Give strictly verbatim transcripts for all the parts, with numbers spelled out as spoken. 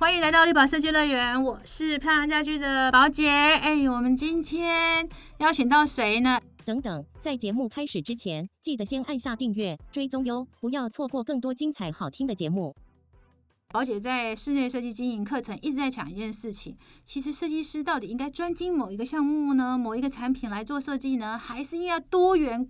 欢迎来到立宝设计乐园，我是漂亮家居的宝姐。哎，我们今天邀请到谁呢？等等，在节目开始之前，记得先按下订阅、追踪哟，不要错过更多精彩好听的节目。宝姐在室内设计经营课程一直在讲一件事情，其实设计师到底应该专精某一个项目呢，某一个产品来做设计呢，还是应该多元？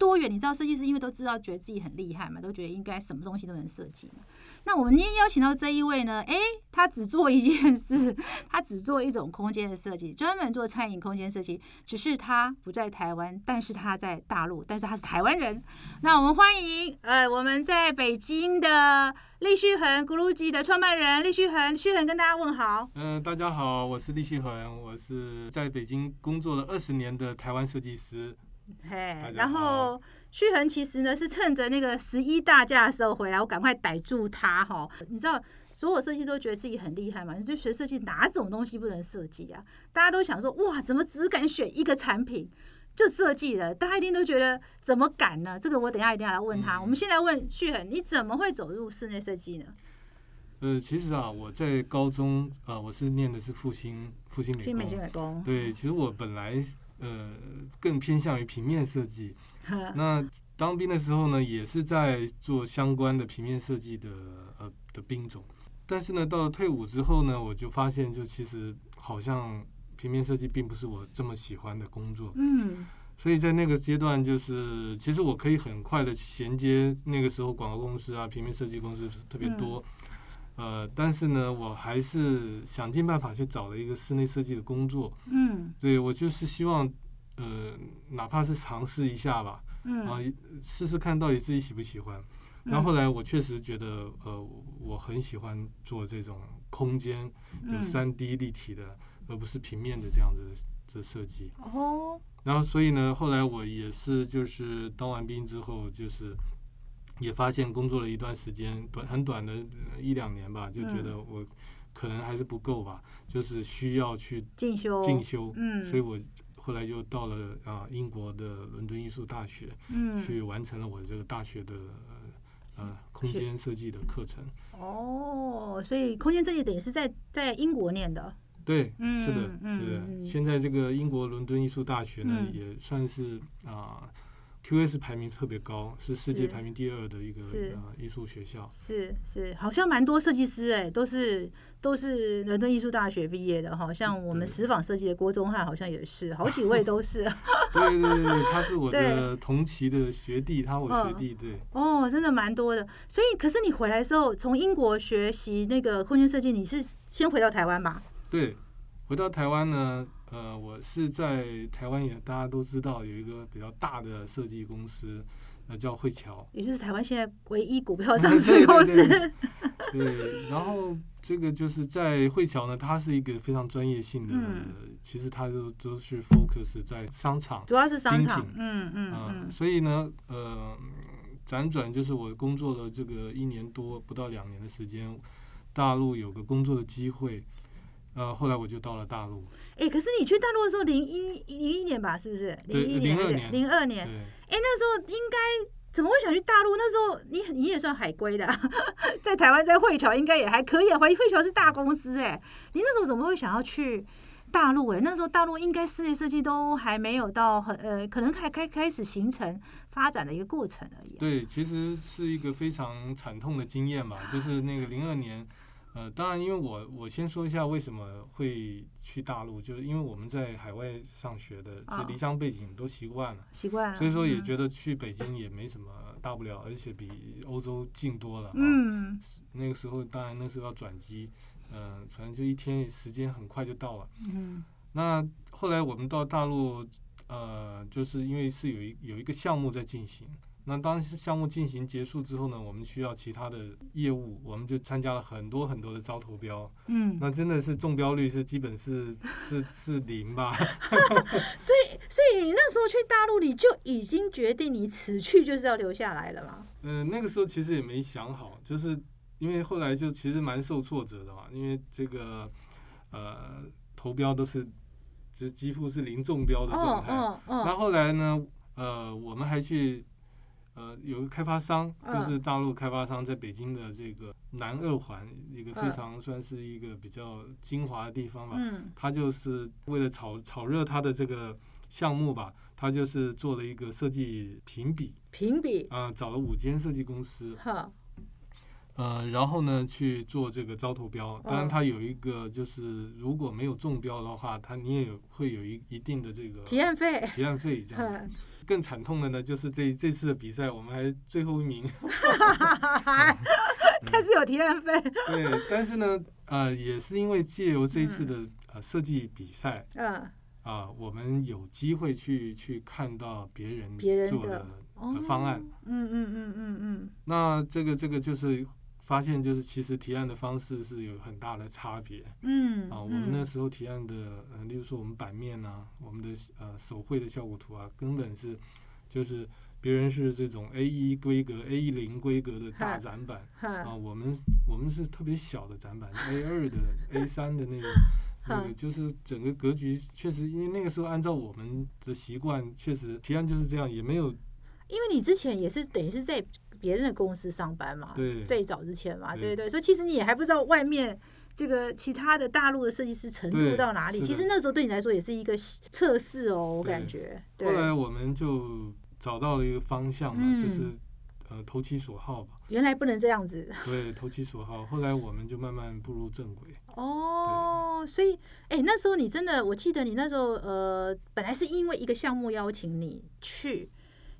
多元，你知道设计师因为都知道觉得自己很厉害嘛，都觉得应该什么东西都能设计嘛。那我们今天邀请到这一位呢，哎，他只做一件事，他只做一种空间的设计，专门做餐饮空间设计，只是他不在台湾，但是他在大陆，但是他是台湾人。那我们欢迎呃我们在北京的厉旭恒咕噜鸡的创办人厉旭恒，旭恒跟大家问好。嗯、呃，大家好，我是厉旭恒，我是在北京工作了二十年的台湾设计师。Hey, 然后旭恒其实呢是趁着那个十一大假的时候回来，我赶快逮住他哈。你知道所有设计都觉得自己很厉害嘛？你就学设计哪种东西不能设计啊？大家都想说哇，怎么只敢选一个产品就设计了？大家一定都觉得怎么敢呢？这个我等一下一定要来问他。嗯、我们先来问旭恒，你怎么会走入室内设计呢？呃，其实啊，我在高中啊、呃，我是念的是复兴复兴美工，美工美工对，其实我本来。呃，更偏向于平面设计。那当兵的时候呢，也是在做相关的平面设计的呃的兵种。但是呢，到了退伍之后呢，我就发现，就其实好像平面设计并不是我这么喜欢的工作。嗯。所以在那个阶段，就是其实我可以很快的衔接那个时候广告公司啊、平面设计公司特别多。嗯、呃，但是呢，我还是想尽办法去找了一个室内设计的工作。嗯。对，我就是希望，呃，哪怕是尝试一下吧，嗯，啊，试试看到底自己喜不喜欢。然后后来我确实觉得，呃，我很喜欢做这种空间有三 D 立体的，而不是平面的这样子的设计。哦。然后所以呢，后来我也是就是当完兵之后，就是也发现工作了一段时间，短很短的一两年吧，就觉得我。可能还是不够吧，就是需要去进修进修、嗯、所以我后来就到了、啊、英国的伦敦艺术大学、嗯、去完成了我这个大学的、呃、空间设计的课程。哦，所以空间设计等于是 在, 在英国念的。对、嗯、是的、嗯、对的、嗯、现在这个英国伦敦艺术大学呢、嗯、也算是、呃、Q S 排名特别高，是世界排名第二的一个、呃、艺术学校。是是，好像蛮多设计师哎、欸，都是都是伦敦艺术大学毕业的哈，像我们时访设计的郭宗翰好像也是，好几位都是。对对对，他是我的同期的学弟，他我学弟对。哦，真的蛮多的。所以，可是你回来的时候，从英国学习那个空间设计，你是先回到台湾吧？对，回到台湾呢。呃，我是在台湾也大家都知道有一个比较大的设计公司，呃，叫汇桥，也就是台湾现在唯一股票上市公司。对, 对, 对, 对，然后这个就是在汇桥呢，它是一个非常专业性的，嗯、其实它都都是 focus 在商场，主要是商场，嗯嗯、呃、嗯。所以呢，呃，辗转就是我工作了这个一年多不到两年的时间，大陆有个工作的机会。呃，后来我就到了大陆。哎、欸，可是你去大陆的时候，零一零一年吧，是不是？零一年、零二年、零二年。哎、欸，那时候应该怎么会想去大陆？那时候你你也算海归的、啊，在台湾在汇桥应该也还可以啊。汇桥是大公司哎、欸，你那时候怎么会想要去大陆哎、欸？那时候大陆应该室内设计都还没有到很呃，可能还开开始形成发展的一个过程而已、啊。对，其实是一个非常惨痛的经验嘛，就是那个零二年。呃，当然，因为我我先说一下为什么会去大陆，就是因为我们在海外上学的，就离乡背景都习惯了，习惯了，所以说也觉得去北京也没什么大不了，而且比欧洲近多了。嗯，那个时候当然那时候要转机，嗯，反正就一天时间很快就到了。嗯，那后来我们到大陆，呃，就是因为是有一有一个项目在进行。那当项目进行结束之后呢，我们需要其他的业务，我们就参加了很多很多的招投标。嗯，那真的是中标率是基本是是是零吧。所以所以你那时候去大陆，你就已经决定你此去就是要留下来了吗？嗯、呃，那个时候其实也没想好，就是因为后来就其实蛮受挫折的嘛，因为这个呃投标都是就几乎是零中标的状态。哦哦哦。那后来呢，呃，我们还去。呃，有个开发商，就是大陆开发商在北京的这个南二环一个非常算是一个比较精华的地方吧，嗯，他就是为了炒炒热他的这个项目吧，他就是做了一个设计评比，评比啊、呃，找了五间设计公司，哈，呃，然后呢去做这个招投标，当然他有一个就是如果没有中标的话，他你也有会有一一定的这个体验费，体验费这样。更惨痛的呢，就是这这次的比赛我们还最后一名，但是有体验费。对，但是呢，呃，也是因为借由这次的、嗯呃、设计比赛，嗯，啊、呃，我们有机会去去看到别人做的的方案，嗯嗯嗯嗯嗯。那这个这个就是发现，就是其实提案的方式是有很大的差别，嗯，啊，我们那时候提案的，呃，例如说我们版面啊，我们的呃手绘的效果图啊，根本是就是别人是这种 A 一 规格、A 零 规格的大展板啊，我们我们是特别小的展板 A 二 的、A 三 的那个那个，就是整个格局确实，因为那个时候按照我们的习惯，确实提案就是这样，也没有。因为你之前也是等于是在别人的公司上班嘛，对，最早之前嘛， 对, 对对，所以其实你也还不知道外面这个其他的大陆的设计师程度到哪里，其实那时候对你来说也是一个测试哦，我感觉。对，后来我们就找到了一个方向嘛，嗯、就是呃投其所好吧。原来不能这样子。对，投其所好，后来我们就慢慢步入正轨。哦，所以哎，那时候你真的，我记得你那时候呃，本来是因为一个项目邀请你去。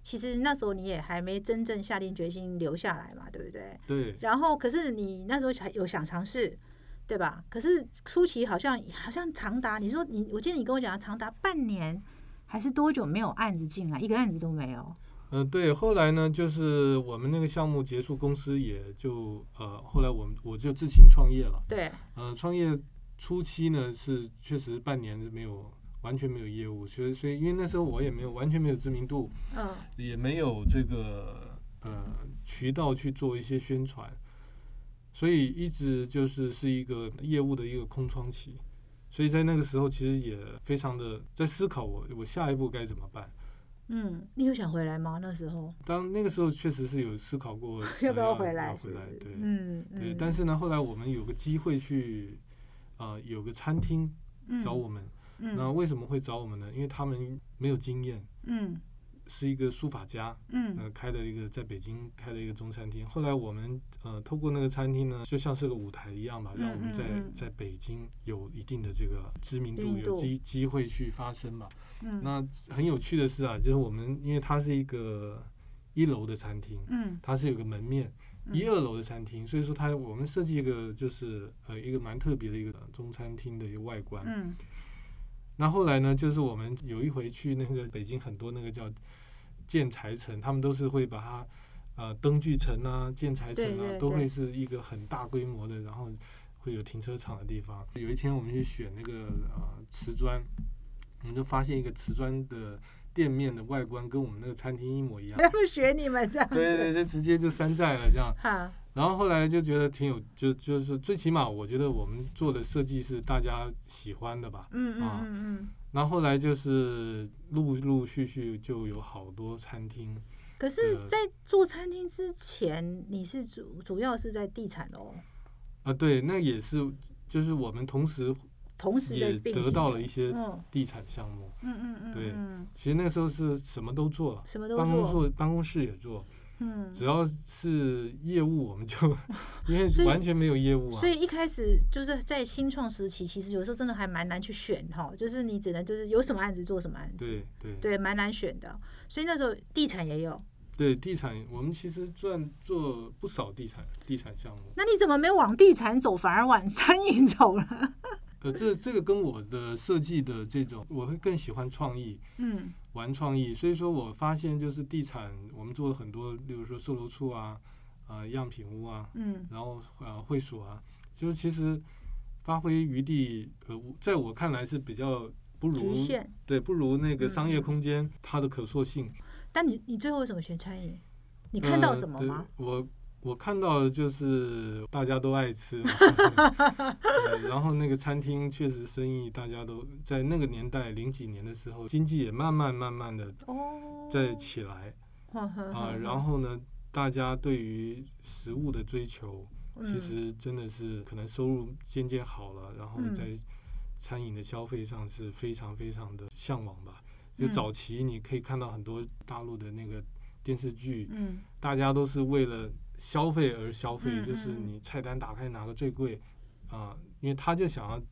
其实那时候你也还没真正下定决心留下来嘛，对不对？对。然后，可是你那时候有想尝试，对吧？可是初期好像好像长达，你说你，我记得你跟我讲长达半年还是多久没有案子进来，一个案子都没有。嗯、呃，对。后来呢，就是我们那个项目结束，公司也就呃，后来我们我就自行创业了。对。呃，创业初期呢是确实半年是没有。完全没有业务，所以所以因为那时候我也没有完全没有知名度，嗯，也没有这个呃渠道去做一些宣传，所以一直就是是一个业务的一个空窗期，所以在那个时候其实也非常的在思考我我下一步该怎么办。嗯，你有想回来吗？那时候，当那个时候确实是有思考过要不要回来，要回来，对，嗯，对，但是呢，后来我们有个机会去呃有个餐厅找我们。嗯嗯、那为什么会找我们呢？因为他们没有经验，嗯，是一个书法家，嗯，呃、开的一个在北京开的一个中餐厅。后来我们呃，透过那个餐厅呢，就像是个舞台一样吧，让我们在在北京有一定的这个知名度，有机机会去发声嘛。嗯，那很有趣的是啊，就是我们因为它是一个一楼的餐厅，嗯，它是有个门面。一二楼的餐厅，所以说它我们设计一个就是呃一个蛮特别的一个中餐厅的一个外观，嗯。那后来呢，就是我们有一回去那个北京很多那个叫建材城，他们都是会把它呃灯具城啊、建材城啊，对对对，都会是一个很大规模的，然后会有停车场的地方。有一天我们去选那个呃瓷砖，我们就发现一个瓷砖的店面的外观跟我们那个餐厅一模一样。他们学你们这样子。对对，就直接就山寨了这样。哈。然后后来就觉得挺有，就就是最起码我觉得我们做的设计是大家喜欢的吧，嗯嗯嗯嗯。然后后来就是陆陆续续就有好多餐厅。可是，在做餐厅之前，你是主主要是在地产哦。啊，对，那也是，就是我们同时同时也得到了一些地产项目，嗯嗯嗯，对。其实那时候是什么都做了，什么都做，办公室办公室也做。嗯，只要是业务我们就因为完全没有业务啊，所以一开始就是在新创时期，其实有时候真的还蛮难去选哈，就是你只能就是有什么案子做什么案子，对对对，蛮难选的。所以那时候地产也有，对，地产我们其实赚做不少地产地产项目。那你怎么没往地产走，反而往餐饮走了？呃，这这个跟我的设计的这种，我会更喜欢创意，嗯，玩创意。所以说我发现就是地产，我们做了很多，例如说售楼处啊，呃，样品屋啊，嗯，然后呃会所啊，就是其实发挥余地，呃，在我看来是比较不如，对，不如那个商业空间、嗯、它的可塑性。但你你最后为什么选餐饮？你看到什么吗？呃、我。我看到的就是大家都爱吃嘛、嗯，然后那个餐厅确实生意大家都在那个年代零几年的时候，经济也慢慢慢慢的在起来，啊，然后呢，大家对于食物的追求，其实真的是可能收入渐渐好了，然后在餐饮的消费上是非常非常的向往吧。就早期你可以看到很多大陆的那个电视剧，嗯，大家都是为了消费而消费，嗯、就是你菜单打开哪个最贵啊、呃，因为他就想要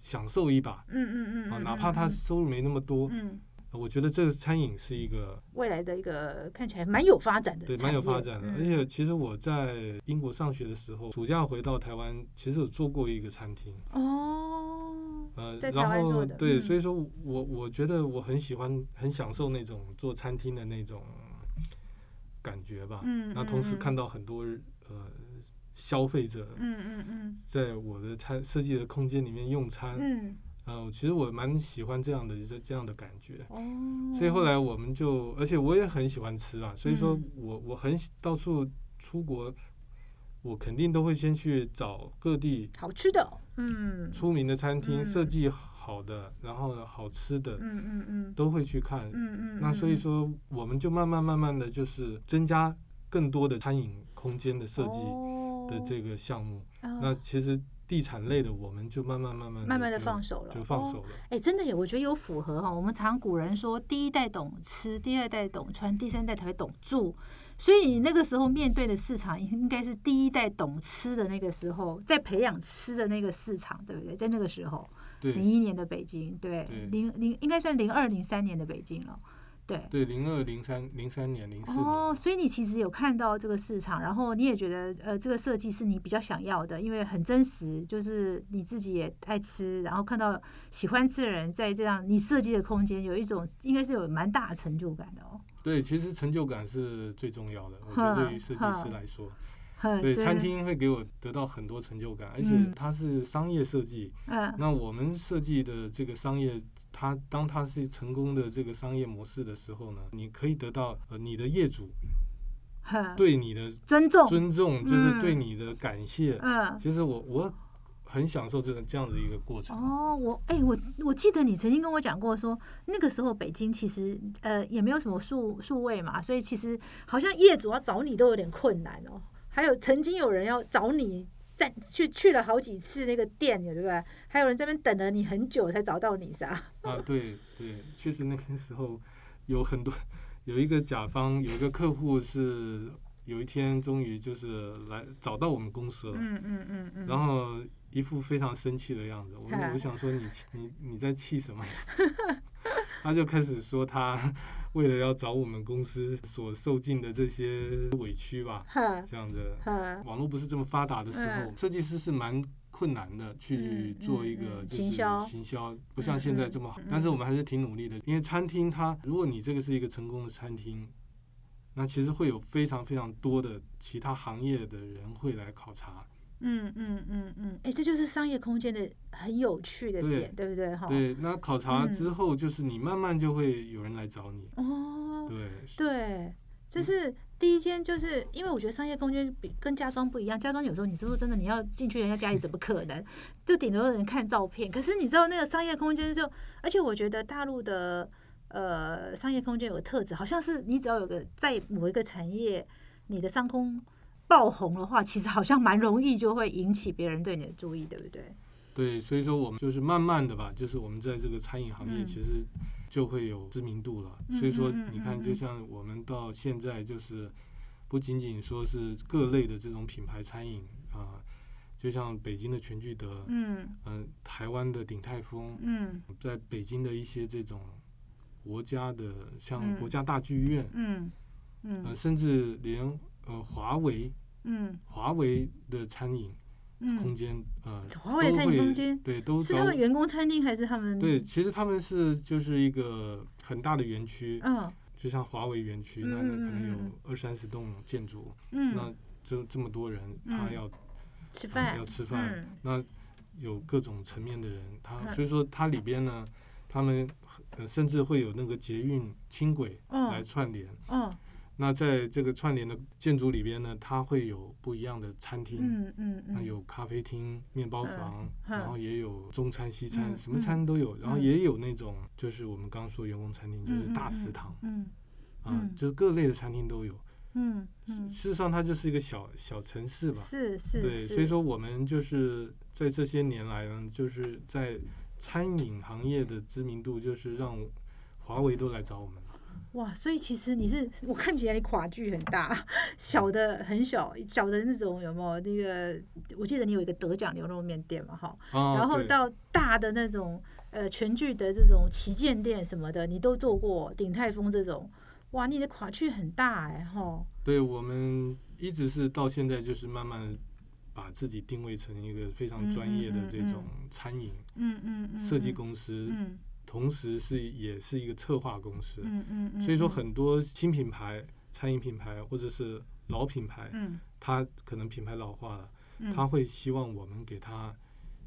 享受一把，嗯嗯嗯，啊，哪怕他收入没那么多，嗯，呃、我觉得这个餐饮是一个未来的一个看起来蛮有发展的，对，蛮有发展的、嗯。而且其实我在英国上学的时候，暑假回到台湾，其实有做过一个餐厅哦。呃，然后对，所以说我我觉得我很喜欢，很享受那种做餐厅的那种感觉吧。嗯，那同时看到很多呃消费者，嗯嗯嗯，在我的餐设计的空间里面用餐，嗯，呃，其实我蛮喜欢这样的这样的感觉。哦，所以后来我们就，而且我也很喜欢吃啊，所以说我我很到处出国。我肯定都会先去找各地好吃的，嗯，出名的餐厅，设计好的，然后好吃的，嗯嗯嗯，都会去看，嗯嗯。那所以说，我们就慢慢慢慢的就是增加更多的餐饮空间的设计的这个项目。那其实地产类的，我们就慢慢慢慢慢慢的放手了，就放手了。哎，真的耶，我觉得有符合哈。我们常古人说，第一代懂吃，第二代懂穿，第三代才会懂住。所以你那个时候面对的市场应该是第一代懂吃的那个时候，在培养吃的那个市场，对不对？在那个时候，零一年的北京，对，零零应该算零二零三年的北京了，对对，零二零三零三年零四年。哦，所以你其实有看到这个市场，然后你也觉得呃，这个设计是你比较想要的，因为很真实，就是你自己也爱吃，然后看到喜欢吃的人在这样你设计的空间，有一种应该是有蛮大的成就感的哦。对，其实成就感是最重要的，我觉得对于设计师来说，对，餐厅会给我得到很多成就感，而且它是商业设计，嗯，那我们设计的这个商业，它当它是成功的这个商业模式的时候呢，你可以得到呃你的业主对你的尊重，尊重就是对你的感谢，嗯，其实我我。很享受这种这样的一个过程哦，我哎、欸、我我记得你曾经跟我讲过说，那个时候北京其实呃也没有什么数数位嘛，所以其实好像业主要找你都有点困难哦。还有曾经有人要找你在去去了好几次那个店，对不对？还有人在那边等了你很久才找到你是吧？啊，对对，确实那个时候有很多有一个甲方有一个客户是有一天终于就是来找到我们公司了，嗯嗯嗯嗯，然后。一副非常生气的样子，我我想说你你你在气什么？他就开始说他为了要找我们公司所受尽的这些委屈吧，这样子。网络不是这么发达的时候，设计师是蛮困难的去做一个就是行销，行销不像现在这么好，但是我们还是挺努力的。因为餐厅它，如果你这个是一个成功的餐厅，那其实会有非常非常多的其他行业的人会来考察。嗯嗯嗯嗯，哎，这就是商业空间的很有趣的点， 对, 对不对？哈，对，那考察之后，就是你慢慢就会有人来找你。哦，对对，就是第一间，就是因为我觉得商业空间比跟家装不一样，家装有时候你是不是真的你要进去人家家里怎么可能？就顶多有人看照片，可是你知道那个商业空间就，而且我觉得大陆的呃商业空间有个特质，好像是你只要有个在某一个产业，你的上空。爆红的话，其实好像蛮容易就会引起别人对你的注意，对不对？对，所以说我们就是慢慢的吧，就是我们在这个餐饮行业其实就会有知名度了。嗯、所以说你看，就像我们到现在就是不仅仅说是各类的这种品牌餐饮啊、呃，就像北京的全聚德，嗯、呃，台湾的鼎泰丰，嗯，在北京的一些这种国家的像国家大剧院，嗯嗯、呃，甚至连。呃，华为，嗯，华为的餐饮空间，嗯、呃，华为餐饮空间，对，都是他们员工餐厅还是他们？对，其实他们是就是一个很大的园区，嗯，就像华为园区，那、嗯、可能有二三十栋建筑，嗯，那这这么多人，他要、嗯、吃饭，要吃饭、嗯，那有各种层面的人，他、嗯、所以说他里边呢，他们、呃、甚至会有那个捷运轻轨来串联，嗯。嗯那在这个串联的建筑里边呢，它会有不一样的餐厅，嗯嗯嗯、有咖啡厅、面包房、嗯，然后也有中餐、西餐，嗯、什么餐都有、嗯，然后也有那种就是我们刚刚说员工餐厅，就是大食堂，嗯，嗯啊、嗯，就是各类的餐厅都有。嗯, 嗯，事实上它就是一个小小城市吧。是是。对，所以说我们就是在这些年来呢，就是在餐饮行业的知名度，就是让华为都来找我们了。哇，所以其实你是，我看起来你跨距很大，小的很小，小的那种有没有那个？我记得你有一个得奖牛肉面店嘛，哈、哦，然后到大的那种呃全聚德这种旗舰店什么的，你都做过，鼎泰丰这种。哇，你的跨距很大哎、欸、吼！对，我们一直是到现在就是慢慢把自己定位成一个非常专业的这种餐饮，嗯嗯嗯，设计公司，嗯，同时是也是一个策划公司，嗯嗯嗯，所以说很多新品牌、餐饮品牌或者是老品牌，嗯，它可能品牌老化了，它会希望我们给它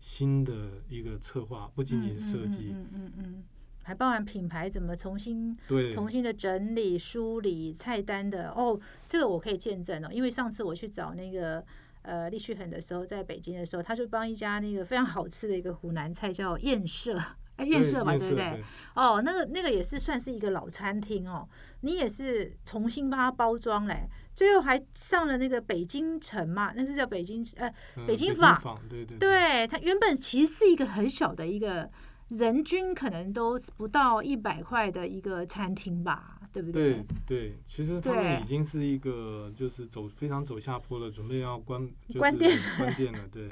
新的一个策划，不仅仅设计，嗯嗯嗯。还包含品牌怎么重新重新的整理梳理菜单的哦，这个我可以见证哦，因为上次我去找那个呃李旭恒的时候，在北京的时候，他就帮一家那个非常好吃的一个湖南菜叫燕舍，哎燕舍吧，对不对？哦，那个那个也是算是一个老餐厅哦，你也是重新帮他包装嘞，最后还上了那个北京城嘛，那是叫北京呃北京坊，对对对，它原本其实是一个很小的一个。人均可能都不到一百块的一个餐厅吧，对不对？对对，其实他们已经是一个就是走非常走下坡了，准备要关、就是、关店关店了。对，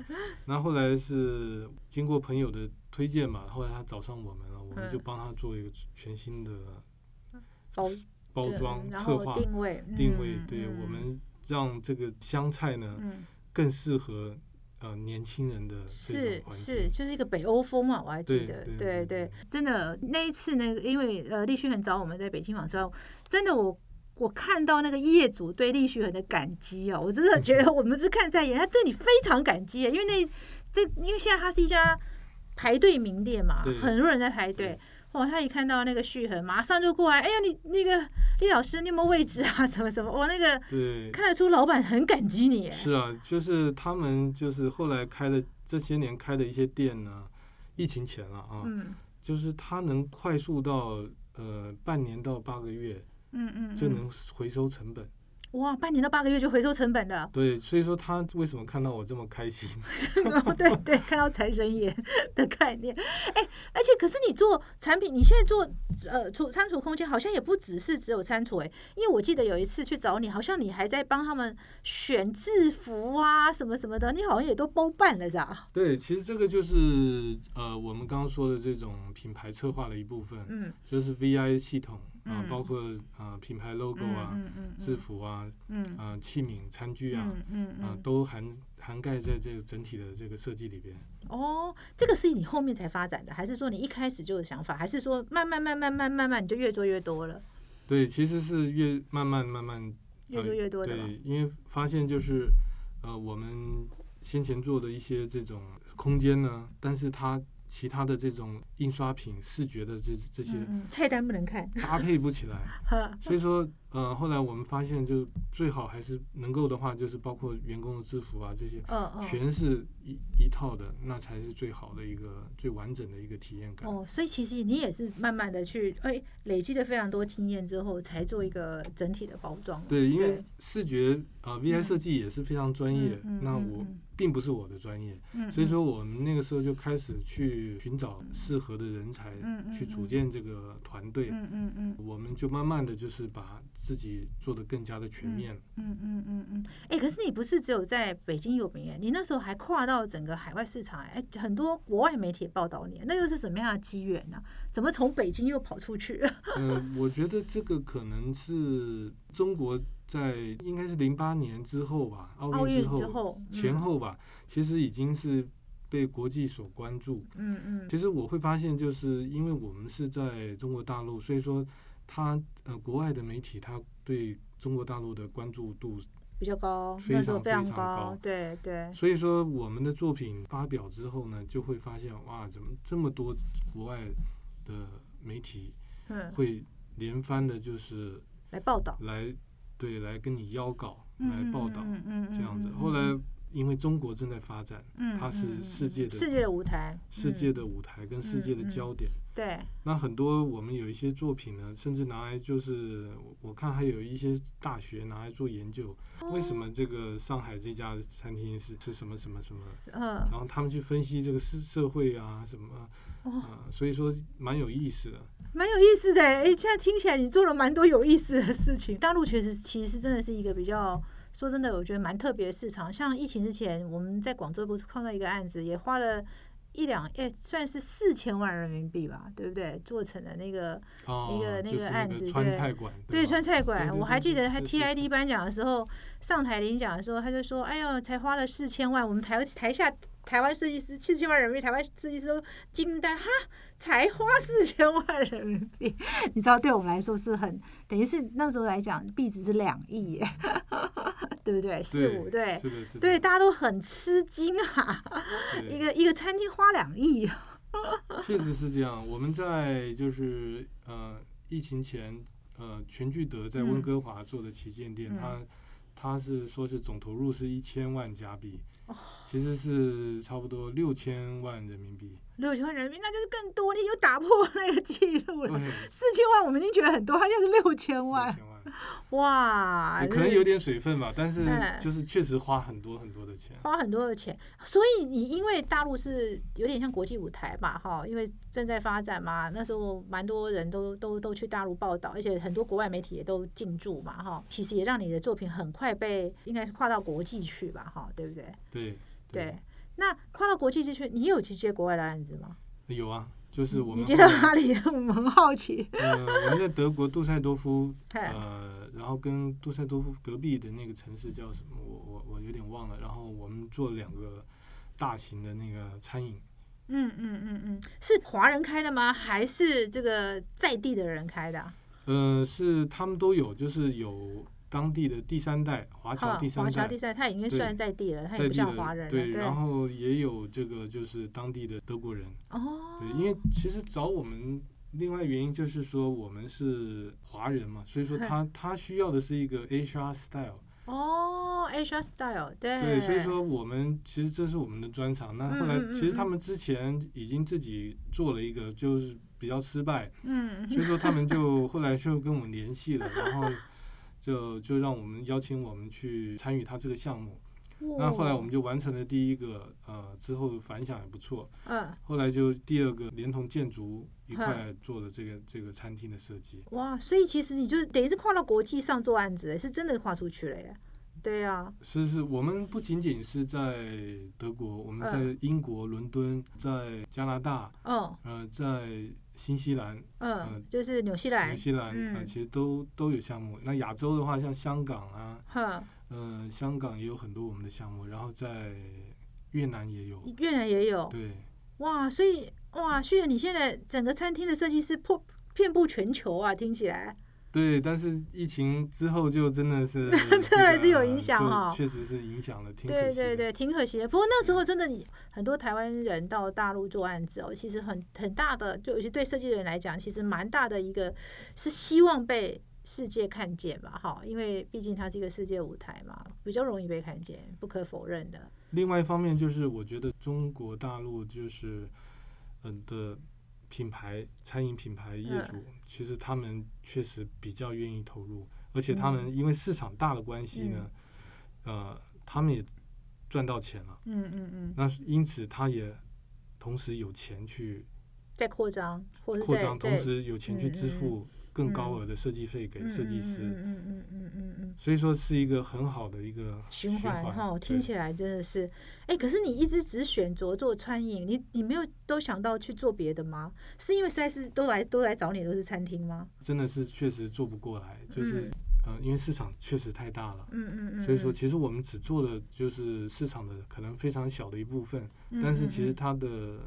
然后后来是经过朋友的推荐嘛，后来他找上我们了，我们就帮他做一个全新的包包装、策划、定位、定位。嗯、对、嗯、我们让这个湘菜呢、嗯、更适合。呃，年轻人的是是，就是一个北欧风嘛，我还记得，对 对, 对, 对, 对，真的那一次呢，因为呃，立旭恒找我们在北京访之后，真的我我看到那个业主对立旭恒的感激哦，我真的觉得我们是看在眼，他对你非常感激，因为那这因为现在他是一家排队名店嘛，很多人在排队。哦，他一看到那个旭恒，马上就过来。哎呀，你那个李老师，你有没有位置啊？什么什么？我、哦、那个对，看得出老板很感激你。是啊，就是他们就是后来开的这些年开的一些店呢，疫情前了啊，嗯、就是他能快速到呃半年到八个月，嗯 嗯, 嗯，就能回收成本。哇，半年到八个月就回收成本了。对，所以说他为什么看到我这么开心？对对，看到财神爷的概念。哎、欸，而且可是你做产品，你现在做呃厨餐厨空间，好像也不只是只有餐厨哎、欸，因为我记得有一次去找你，好像你还在帮他们选制服啊什么什么的，你好像也都包办了是吧？对，其实这个就是呃我们刚刚说的这种品牌策划的一部分，嗯，就是 V I 系统。啊、包括啊、呃、品牌 logo 啊、嗯嗯嗯、制服啊、嗯呃、器皿餐具啊、嗯嗯嗯呃、都含涵盖在这个整体的这个设计里边。哦，这个是你后面才发展的，还是说你一开始就有想法，还是说慢慢慢慢慢慢慢你就越做越多了？对，其实是越慢慢慢慢、呃、越做越多的。对，因为发现就是呃我们先前做的一些这种空间呢，但是它。其他的这种印刷品、视觉的这这些、嗯、菜单不能看，搭配不起来。所以说，呃，后来我们发现，就最好还是能够的话，就是包括员工的制服啊这些，哦哦、全是一一套的，那才是最好的一个最完整的一个体验感。哦，所以其实你也是慢慢的去，哎，累积了非常多经验之后，才做一个整体的包装。对，因为视觉啊、呃、V I 设计也是非常专业。嗯、那我。嗯嗯并不是我的专业，所以说我们那个时候就开始去寻找适合的人才，去组建这个团队。我们就慢慢的就是把自己做得更加的全面。嗯嗯嗯嗯。哎、欸，可是你不是只有在北京有名哎，你那时候还跨到整个海外市场哎，很多国外媒体报道你，那又是什么样的机缘呢？怎么从北京又跑出去？呃，我觉得这个可能是中国。在应该是零八年之后吧，奥运之后, 之后、嗯、前后吧，其实已经是被国际所关注。嗯嗯，其实我会发现，就是因为我们是在中国大陆，所以说它呃国外的媒体它对中国大陆的关注度比较高，非常非常高。对对。所以说我们的作品发表之后呢，就会发现哇，怎么这么多国外的媒体会连番的，就是来报道来。对，来跟你邀稿，来报道、嗯嗯嗯、这样子。后来因为中国正在发展，嗯、它是世界的世界的舞台，世界的舞台跟世界的焦点，嗯对，那很多我们有一些作品呢，甚至拿来就是我看还有一些大学拿来做研究，哦、为什么这个上海这家餐厅是是什么什么什么，嗯，然后他们去分析这个社社会啊什么，哦呃、所以说蛮有意思的，蛮有意思的。哎，现在听起来你做了蛮多有意思的事情。大陆确实其实真的是一个比较。说真的，我觉得蛮特别的市场。像疫情之前，我们在广州不是碰到一个案子，也花了一两，哎，算是四千万人民币吧，对不对？做成了那个、哦、一个那个案子，就是、川菜馆对，对川菜馆对对对对，我还记得他 T I D 颁奖的时候，上台领奖的时候，他就说：“哎呦，才花了四千万，我们台台下。”台湾设计师四千万人民币，台湾设计师都惊呆，哈，才花四千万人民币，你知道，对我们来说是很，等于是那时候来讲，币值是两亿耶，对不对？四五对，是的，是的，对，大家都很吃惊啊，一个一个餐厅花两亿，确实是这样。我们在就是呃疫情前，呃全聚德在温哥华做的旗舰店，嗯、它。他是说是总投入是一千万加币，其实是差不多六千万人民币。六千万人民币那就是更多，你就打破那个记录了。四千万我们已经觉得很多，它就是六千万。哇，可能有点水分吧，但是就是确实花很多很多的钱，花很多的钱。所以你因为大陆是有点像国际舞台嘛，哈，因为正在发展嘛，那时候蛮多人都都都去大陆报道，而且很多国外媒体也都进驻嘛，哈，其实也让你的作品很快被应该是跨到国际去吧，哈，对不对？对对。那跨到国际去，你有去接国外的案子吗？有啊。就是我们你觉得哪里我们好奇、呃、我们在德国杜塞多夫呃，然后跟杜塞多夫隔壁的那个城市叫什么我我我有点忘了，然后我们做两个大型的那个餐饮。嗯嗯嗯嗯，是华人开的吗？还是这个在地的人开的、啊、呃，是他们都有，就是有当地的第三代华侨，第三代、哦、华侨第三代他已经算在地了，他也不像华人了 对, 对，然后也有这个就是当地的德国人、哦、对，因为其实找我们另外原因就是说我们是华人嘛，所以说他他需要的是一个 Asia style 哦 Asia style 对对，所以说我们其实这是我们的专长。那后来其实他们之前已经自己做了一个就是比较失败，嗯，所以说他们就后来就跟我们联系了，然后就就让我们邀请我们去参与他这个项目，那后来我们就完成了第一个，呃，之后反响也不错，嗯，后来就第二个连同建筑一块做了这个这个餐厅的设计。哇，所以其实你就等于是跨到国际上做案子，是真的跨出去了耶。对啊，是是，我们不仅仅是在德国，我们在英国、嗯、伦敦，在加拿大，哦，呃，在新西兰，嗯、呃，就是纽西兰，纽西兰，嗯，呃、其实都都有项目。那亚洲的话，像香港啊，嗯，呃，香港也有很多我们的项目，然后在越南也有，越南也有，对，哇，所以哇，旭远，你现在整个餐厅的设计师破遍布全球啊，听起来。对，但是疫情之后就真的是、这个、真的是有影响哦，确实是影响了，挺可惜的，对对对，挺可惜的。不过那时候真的你很多台湾人到大陆做案子哦，其实很很大的，就尤其对设计人来讲，其实蛮大的一个是希望被世界看见吧，哈，因为毕竟它是一个世界舞台嘛，比较容易被看见，不可否认的。另外一方面就是我觉得中国大陆就是嗯的。品牌餐饮品牌业主、嗯、其实他们确实比较愿意投入，而且他们因为市场大的关系呢、嗯、呃他们也赚到钱了，嗯嗯嗯，那因此他也同时有钱去再扩张或者扩张，同时有钱去支付更高额的设计费给设计师，嗯嗯嗯嗯嗯嗯，所以说是一个很好的一个循环哈、哦，听起来真的是。哎，可是你一直只选择做餐饮，你你没有都想到去做别的吗？是因为实在是都来都来找你都是餐厅吗？真的是确实做不过来，就是、嗯、呃，因为市场确实太大了，嗯嗯嗯，所以说其实我们只做的就是市场的可能非常小的一部分，嗯、但是其实它的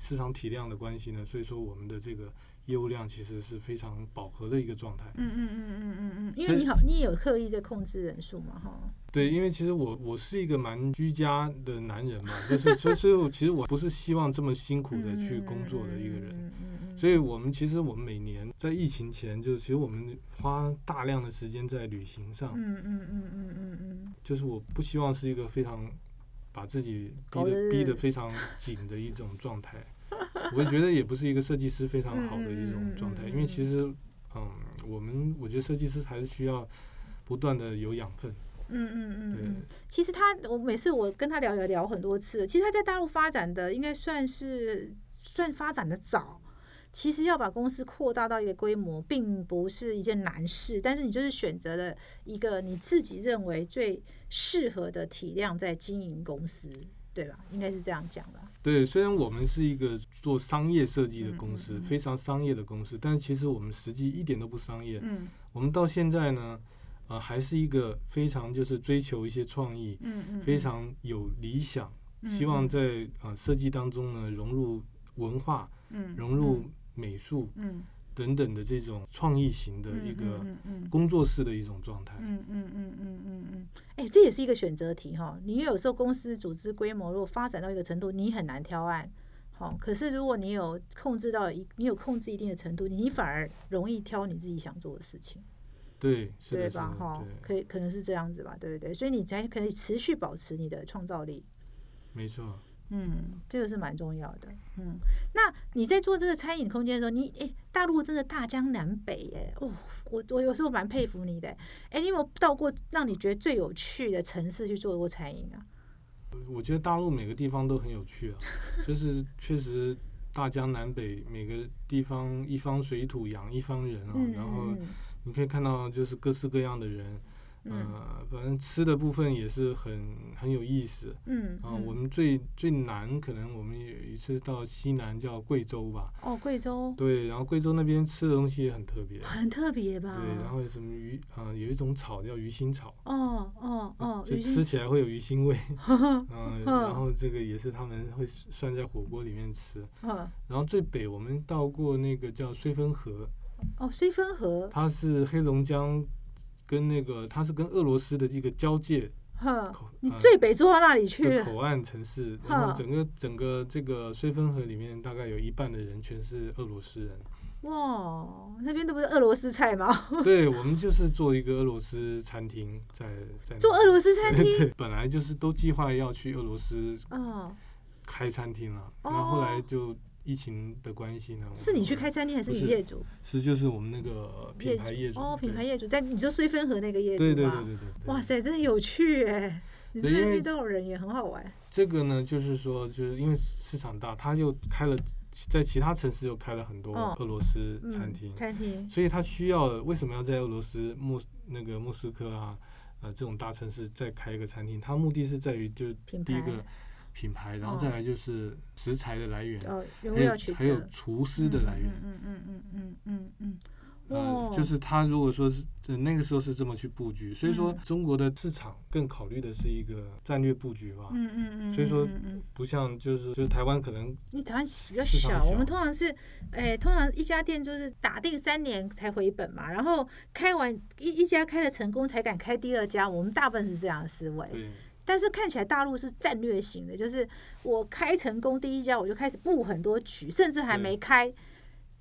市场体量的关系呢，所以说我们的这个业务量其实是非常饱和的一个状态。嗯嗯嗯嗯嗯嗯，因为你好，你也有刻意在控制人数嘛，哈。对，因为其实我我是一个蛮居家的男人嘛，就是所以所以我其实我不是希望这么辛苦的去工作的一个人，嗯嗯嗯嗯、所以我们其实我们每年在疫情前就其实我们花大量的时间在旅行上，嗯嗯嗯嗯嗯嗯，就是我不希望是一个非常把自己逼得逼得非常紧的一种状态。我觉得也不是一个设计师非常好的一种状态，嗯、因为其实嗯，我们我觉得设计师还是需要不断的有养分。嗯嗯嗯，其实他，我每次我跟他聊也聊很多次，其实他在大陆发展的应该算是算发展的早。其实要把公司扩大到一个规模，并不是一件难事，但是你就是选择了一个你自己认为最适合的体量在经营公司，对吧？应该是这样讲吧。对，虽然我们是一个做商业设计的公司，嗯嗯嗯非常商业的公司，但其实我们实际一点都不商业。嗯，我们到现在呢。呃、还是一个非常就是追求一些创意，嗯嗯、非常有理想，嗯、希望在、呃、设计当中呢融入文化，嗯、融入美术，嗯、等等的这种创意型的一个工作室的一种状态。嗯嗯嗯嗯嗯嗯，哎，这也是一个选择题哈。你有时候公司组织规模如果发展到一个程度，你很难挑案。好，可是如果你有控制到一，你有控制一定的程度，你反而容易挑你自己想做的事情。对，是的，对吧？哈，可以，可能是这样子吧，对不对？所以你才可以持续保持你的创造力。没错。嗯，这个是蛮重要的。嗯，那你在做这个餐饮空间的时候，你哎，大陆真的大江南北哎，哦，我我有时候蛮佩服你的。哎，你有没有到过让你觉得最有趣的城市去做过餐饮啊？我觉得大陆每个地方都很有趣啊，就是确实大江南北，每个地方一方水土养一方人啊，嗯、然后。你可以看到就是各式各样的人，呃，反正吃的部分也是很很有意思。嗯，啊，我们最最南可能我们有一次到西南叫贵州吧。哦，贵州。对，然后贵州那边吃的东西也很特别。很特别吧？对，然后有什么鱼啊、呃，有一种草叫鱼腥草。哦哦哦。就吃起来会有鱼腥味。嗯、呃，然后这个也是他们会涮在火锅里面吃。嗯。然后最北我们到过那个叫绥芬河。哦，绥芬河，它是黑龙江跟那个，它是跟俄罗斯的这个交界。哈，你最北坐到那里去了？口岸城市，然后整个整个这个绥芬河里面，大概有一半的人全是俄罗斯人。哇，那边都不是俄罗斯菜吗？对，我们就是做一个俄罗斯餐厅，在在做俄罗斯餐厅。本来就是都计划要去俄罗斯开餐厅了，哦、然后后来就。疫情的关系呢？是你去开餐厅还是你业主？是就是我们那个品牌业主。哦，品牌业主在你说绥芬河那个业主吧？对对对对对。哇塞，真的有趣哎！你这边遇到人也很好玩。这个呢，就是说，就是因为市场大，他又开了在其他城市又开了很多俄罗斯餐厅，餐厅，所以他需要为什么要在俄罗斯莫那个莫斯科啊，呃这种大城市再开一个餐厅？他目的是在于就是第一个。品牌，然后再来就是食材的来源，哦、还有还有厨师的来源，嗯嗯嗯嗯嗯嗯嗯，呃，就是他如果说是那个时候是这么去布局，所以说中国的市场更考虑的是一个战略布局吧，嗯嗯嗯，所以说不像就是就是台湾可能，你台湾比较小，我们通常是，哎，通常一家店就是打定三年才回本嘛，然后开完一一家开了成功才敢开第二家，我们大部分是这样的思维。对。但是看起来大陆是战略型的，就是我开成功第一家我就开始布很多局，甚至还没开，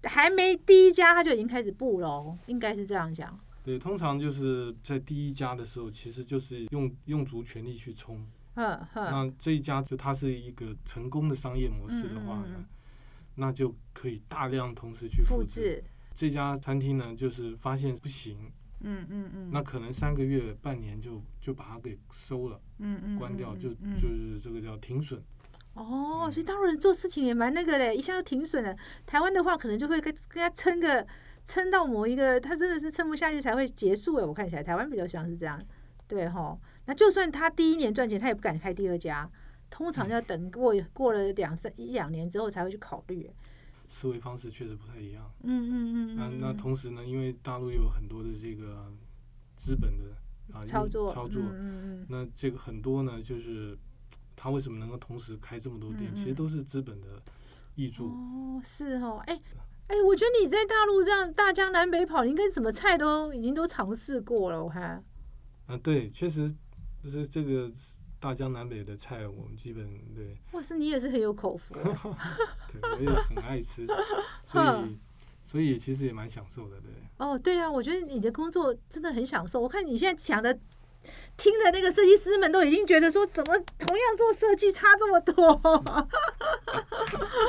还没第一家他就已经开始布了，应该是这样讲。对，通常就是在第一家的时候，其实就是用用足全力去冲。嗯嗯。那这一家就它是一个成功的商业模式的话呢，嗯嗯嗯那就可以大量同时去复制。复制这家餐厅呢，就是发现不行。嗯嗯嗯，那可能三个月、半年就就把它给收了，嗯嗯，关掉，就就是这个叫停损。哦，所以大陆人做事情也蛮那个嘞，一下就停损了。台湾的话，可能就会跟跟他撑个撑到某一个，他真的是撑不下去才会结束哎。我看起来台湾比较像是这样，对吼。那就算他第一年赚钱，他也不敢开第二家，通常要等过过了两三一两年之后才会去考虑。思维方式确实不太一样。嗯嗯嗯。那那同时呢，因为大陆有很多的这个资本的啊操作操作，嗯嗯那这个很多呢，就是他为什么能够同时开这么多店，嗯嗯其实都是资本的挹注。哦，是哦，哎哎，我觉得你在大陆这样大江南北跑，你应该什么菜都已经都尝试过了，我看。啊，对，确实就是这个。大江南北的菜，我们基本对。哇塞，你也是很有口福、啊。对，我也很爱吃，所以所以其实也蛮享受的，对。哦，对啊，我觉得你的工作真的很享受。我看你现在讲的、听的那个设计师们都已经觉得说，怎么同样做设计差这么多？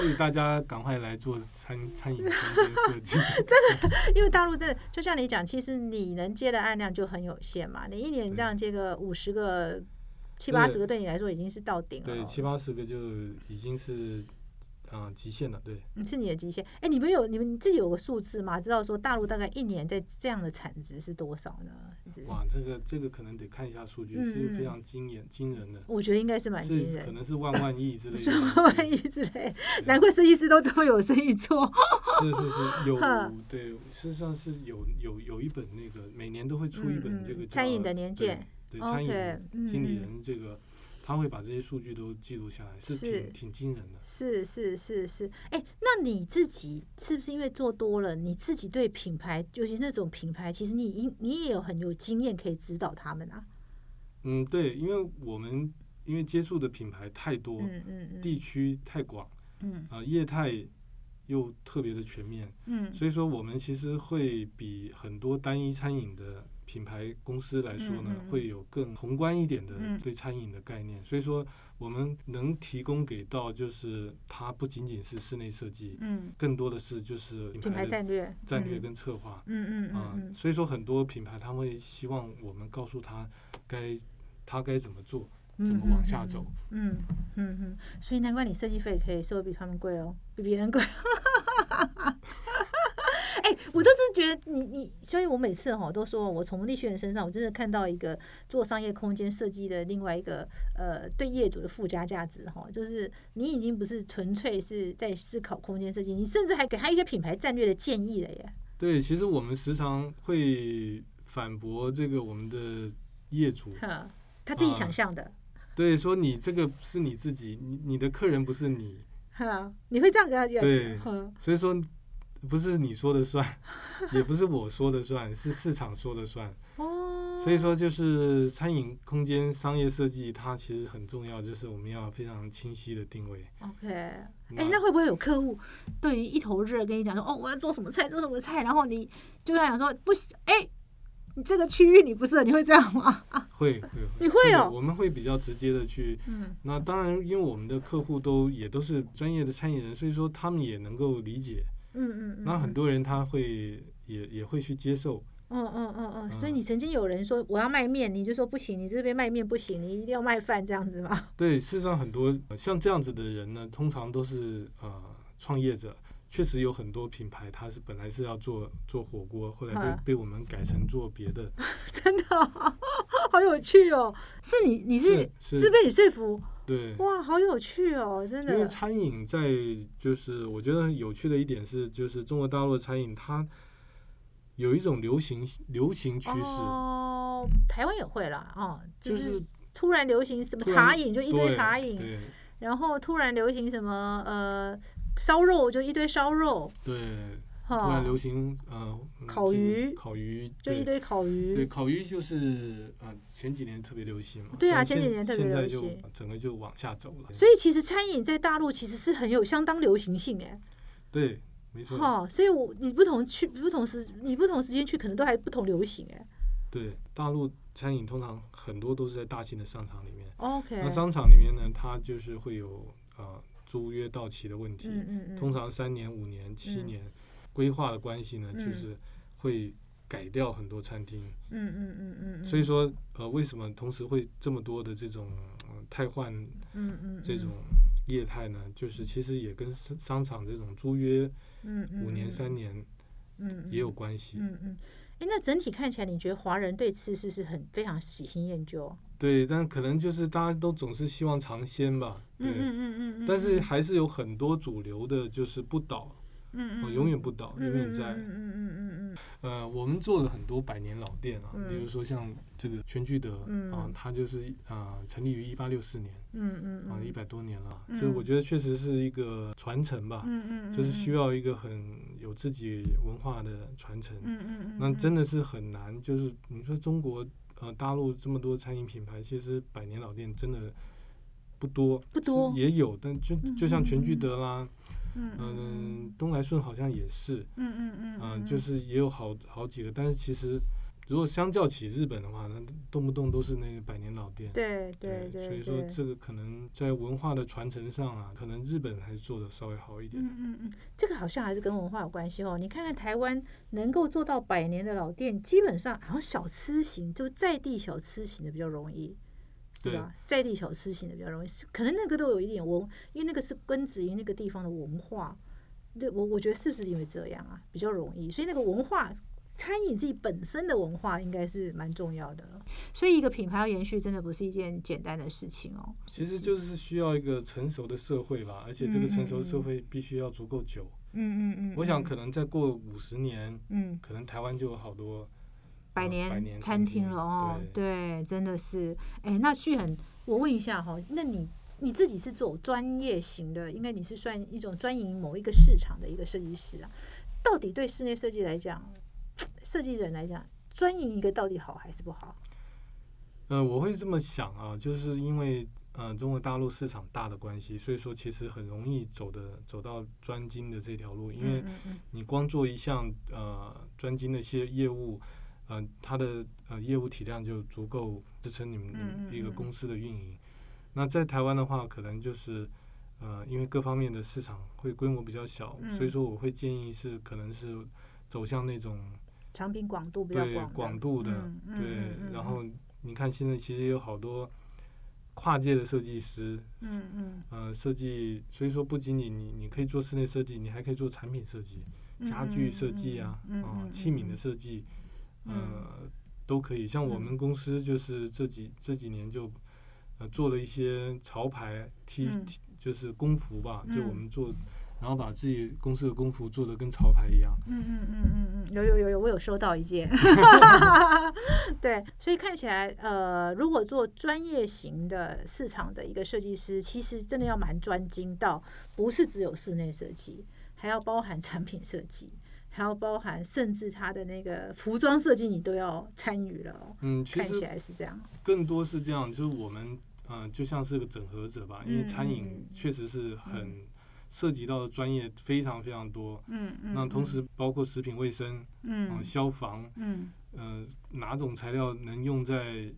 所以大家赶快来做餐餐饮空间设计。真的，因为大陆真的就像你讲，其实你能接的案量就很有限嘛。你一年这样接个五十个、七八十个，对你来说已经是到顶了。对，七八十个就已经是啊、呃、极限了。对，是你的极限。哎，你们有你们你自己有个数字吗？知道说大陆大概一年在这样的产值是多少呢？哇，这个这个可能得看一下数据，嗯、是非常惊人惊人的。我觉得应该是蛮惊人的，可能是万万亿之类的。是万万亿之类，难怪设计师都这么有生意做。是是是，有对，事实上是有有有一本那个每年都会出一本这个、嗯、餐饮的年鉴，对餐饮经理人这个。他会把这些数据都记录下来，是挺挺惊人的。是是是是，哎、欸，那你自己是不是因为做多了，你自己对品牌，尤其那种品牌，其实你你也有很有经验可以指导他们啊？嗯，对，因为我们因为接触的品牌太多，嗯嗯嗯、地区太广，嗯啊、呃，业态又特别的全面，嗯，所以说我们其实会比很多单一餐饮的品牌公司来说呢，会有更宏观一点的对餐饮的概念，所以说我们能提供给到就是它不仅仅是室内设计，更多的是就是品牌战略、战略跟策划，嗯嗯啊，所以说很多品牌他会希望我们告诉他该他该怎么做，怎么往下走，嗯嗯嗯，所以难怪你设计费可以收比他们贵哦，比别人贵。哎、欸，我都是觉得你你，所以我每次哈都说，我从力旭人身上，我真的看到一个做商业空间设计的另外一个呃，对业主的附加价值哈，就是你已经不是纯粹是在思考空间设计，你甚至还给他一些品牌战略的建议了耶。对，其实我们时常会反驳这个我们的业主，他自己想象的、啊。对，说你这个是你自己，你你的客人不是你。哈，你会这样跟他讲？对，所以说。不是你说的算，也不是我说的算，是市场说的算。所以说就是餐饮空间商业设计，它其实很重要，就是我们要非常清晰的定位。OK， 哎，那会不会有客户对于一头热跟你讲说，哦，我要做什么菜，做什么菜，然后你就跟他讲说，不行，哎，你这个区域你不是，你会这样吗？会会会，你会哦。我们会比较直接的去，嗯，那当然，因为我们的客户都也都是专业的餐饮人，所以说他们也能够理解。嗯嗯嗯，那很多人他会也也会去接受。嗯嗯嗯嗯，所以你曾经有人说我要卖面，你就说不行，你这边卖面不行，你一定要卖饭这样子吗？对，事实上很多像这样子的人呢，通常都是呃创业者，确实有很多品牌他是本来是要做做火锅，后来被、啊、被我们改成做别的。真的、哦，好有趣哦！是你你是 是, 是被你说服？对，哇，好有趣哦，真的。因为餐饮在就是我觉得有趣的一点是，就是中国大陆的餐饮它有一种流行流行趋势。哦，台湾也会啦，哦，就是突然流行什么茶饮就一堆茶饮，然后突然流行什么呃烧肉就一堆烧肉，对，哦、突然流行呃烤鱼，烤鱼就一堆烤鱼，对，烤鱼就是呃前几年特别流行嘛，对啊，前几年特别流行，现在就整个就往下走了。所以其实餐饮在大陆其实是很有相当流行性哎，对，没错。哦，所以我你不同去不同时你不同时间去可能都还不同流行哎。对，大陆餐饮通常很多都是在大型的商场里面 ，OK， 那商场里面呢，它就是会有呃租约到期的问题，嗯嗯嗯通常三年、五年、七年。嗯规划的关系呢，就是会改掉很多餐厅。嗯嗯嗯嗯。所以说，呃，为什么同时会这么多的这种汰换，嗯嗯，这种业态呢？就是其实也跟商场这种租约，嗯五年三年，嗯，也有关系。嗯嗯。哎，那整体看起来，你觉得华人对吃是是很非常喜新厌旧？对，但可能就是大家都总是希望尝鲜吧。对，嗯嗯嗯嗯。但是还是有很多主流的，就是不倒。嗯嗯哦、永远不倒，永远在。嗯嗯嗯嗯呃，我们做了很多百年老店啊，嗯、比如说像这个全聚德、嗯、啊，它就是啊、呃、成立于一八六四年，嗯嗯啊一百多年了，嗯、所以我觉得确实是一个传承吧，嗯嗯，就是需要一个很有自己文化的传承，嗯嗯，那真的是很难。就是你说中国呃大陆这么多餐饮品牌，其实百年老店真的不多，不多也有，但就就像全聚德啦。嗯嗯嗯嗯，东来顺好像也是，嗯嗯嗯，啊、嗯呃，就是也有好好几个，但是其实如果相较起日本的话，那动不动都是那个百年老店。对对 对, 对，所以说这个可能在文化的传承上啊，可能日本还是做的稍微好一点。嗯嗯嗯，这个好像还是跟文化有关系哦。你看看台湾能够做到百年的老店，基本上好像小吃型，就在地小吃型的比较容易。是吧？在地小吃型的比较容易，可能那个都有一点文，因为那个是根植于那个地方的文化。我我觉得是不是因为这样啊，比较容易，所以那个文化餐饮自己本身的文化应该是蛮重要的。所以一个品牌要延续，真的不是一件简单的事情哦。其实就是需要一个成熟的社会吧，而且这个成熟社会必须要足够久。嗯嗯嗯。我想可能再过五十年，嗯，可能台湾就有好多。百年餐厅了哦，对，真的是。哎，那旭恒，我问一下哈、哦，那你你自己是做专业型的，应该你是算一种专营某一个市场的一个设计师啊？到底对室内设计来讲，设计人来讲，专营一个到底好还是不好？呃，我会这么想啊，就是因为呃中国大陆市场大的关系，所以说其实很容易走的走到专精的这条路，因为你光做一项呃专精的一些业务。呃，它的呃业务体量就足够支撑你们一个公司的运营。嗯嗯嗯，那在台湾的话，可能就是呃，因为各方面的市场会规模比较小，嗯、所以说我会建议是可能是走向那种产品广度比较广广度的、嗯嗯、对、嗯嗯。然后你看现在其实有好多跨界的设计师，嗯嗯，呃设计，所以说不仅仅你你可以做室内设计，你还可以做产品设计、家具设计啊，啊、嗯嗯嗯呃、器皿的设计。呃，都可以。像我们公司就是这几、嗯、这几年就呃做了一些潮牌 T，、嗯、就是工服吧、嗯，就我们做，然后把自己公司的工服做的跟潮牌一样。嗯嗯嗯嗯嗯，有有有有，我有收到一件。对，所以看起来呃，如果做专业型的市场的一个设计师，其实真的要蛮专精到，不是只有室内设计，还要包含产品设计。还要包含甚至他的那个服装设计你都要参与了、哦、嗯，看起来是这样，更多是这样，就是我们、呃、就像是个整合者吧，因为餐饮确实是很涉及到的专业非常非常多，嗯嗯，那同时包括食品卫生，嗯、呃、消防，嗯呃哪种材料能用在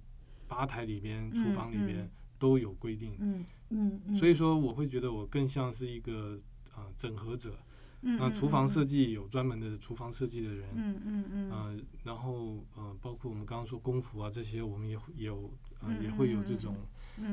吧台里边、厨房里边、嗯、都有规定，嗯 嗯, 嗯所以说我会觉得我更像是一个、呃、整合者。那厨房设计有专门的厨房设计的人，嗯嗯嗯，呃，然后呃，包括我们刚刚说工服啊这些，我们也有呃、嗯、也会有这种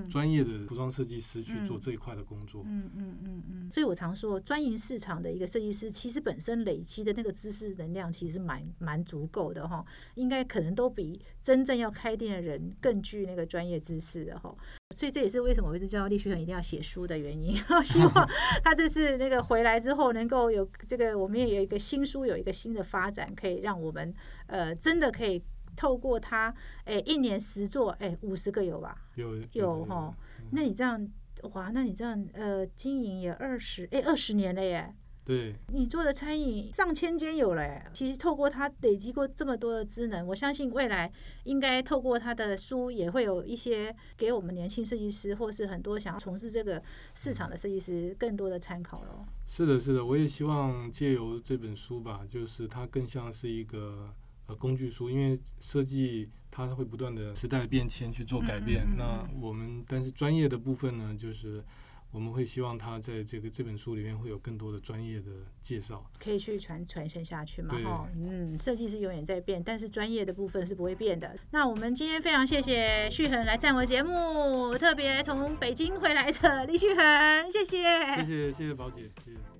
专业的服装设计师去做这一块的工作，嗯嗯嗯嗯。所以我常说，专营市场的一个设计师，其实本身累积的那个知识能量其实蛮蛮足够的哈，应该可能都比真正要开店的人更具那个专业知识的哈。所以这也是为什么我一直叫立旭恒一定要写书的原因，希望他这次那个回来之后能够有这个，我们也有一个新书，有一个新的发展，可以让我们呃真的可以透过他，哎，一年十座，哎，五十个有吧？有有哈、嗯。那你这样哇，那你这样呃经营也二十哎二十年了耶。对，你做的餐饮上千间有了耶，其实透过他累积过这么多的职能，我相信未来应该透过他的书也会有一些给我们年轻设计师或是很多想要从事这个市场的设计师更多的参考咯。是的是的，我也希望借由这本书吧，就是它更像是一个、呃、工具书，因为设计它会不断的时代变迁去做改变，嗯嗯嗯嗯，那我们但是专业的部分呢，就是我们会希望他在这个这本书里面会有更多的专业的介绍，可以去传传承下去嘛？哦，嗯，设计是永远在变，但是专业的部分是不会变的。那我们今天非常谢谢旭恒来上我的节目，特别从北京回来的立旭恒，谢谢，谢谢谢谢宝姐，谢谢。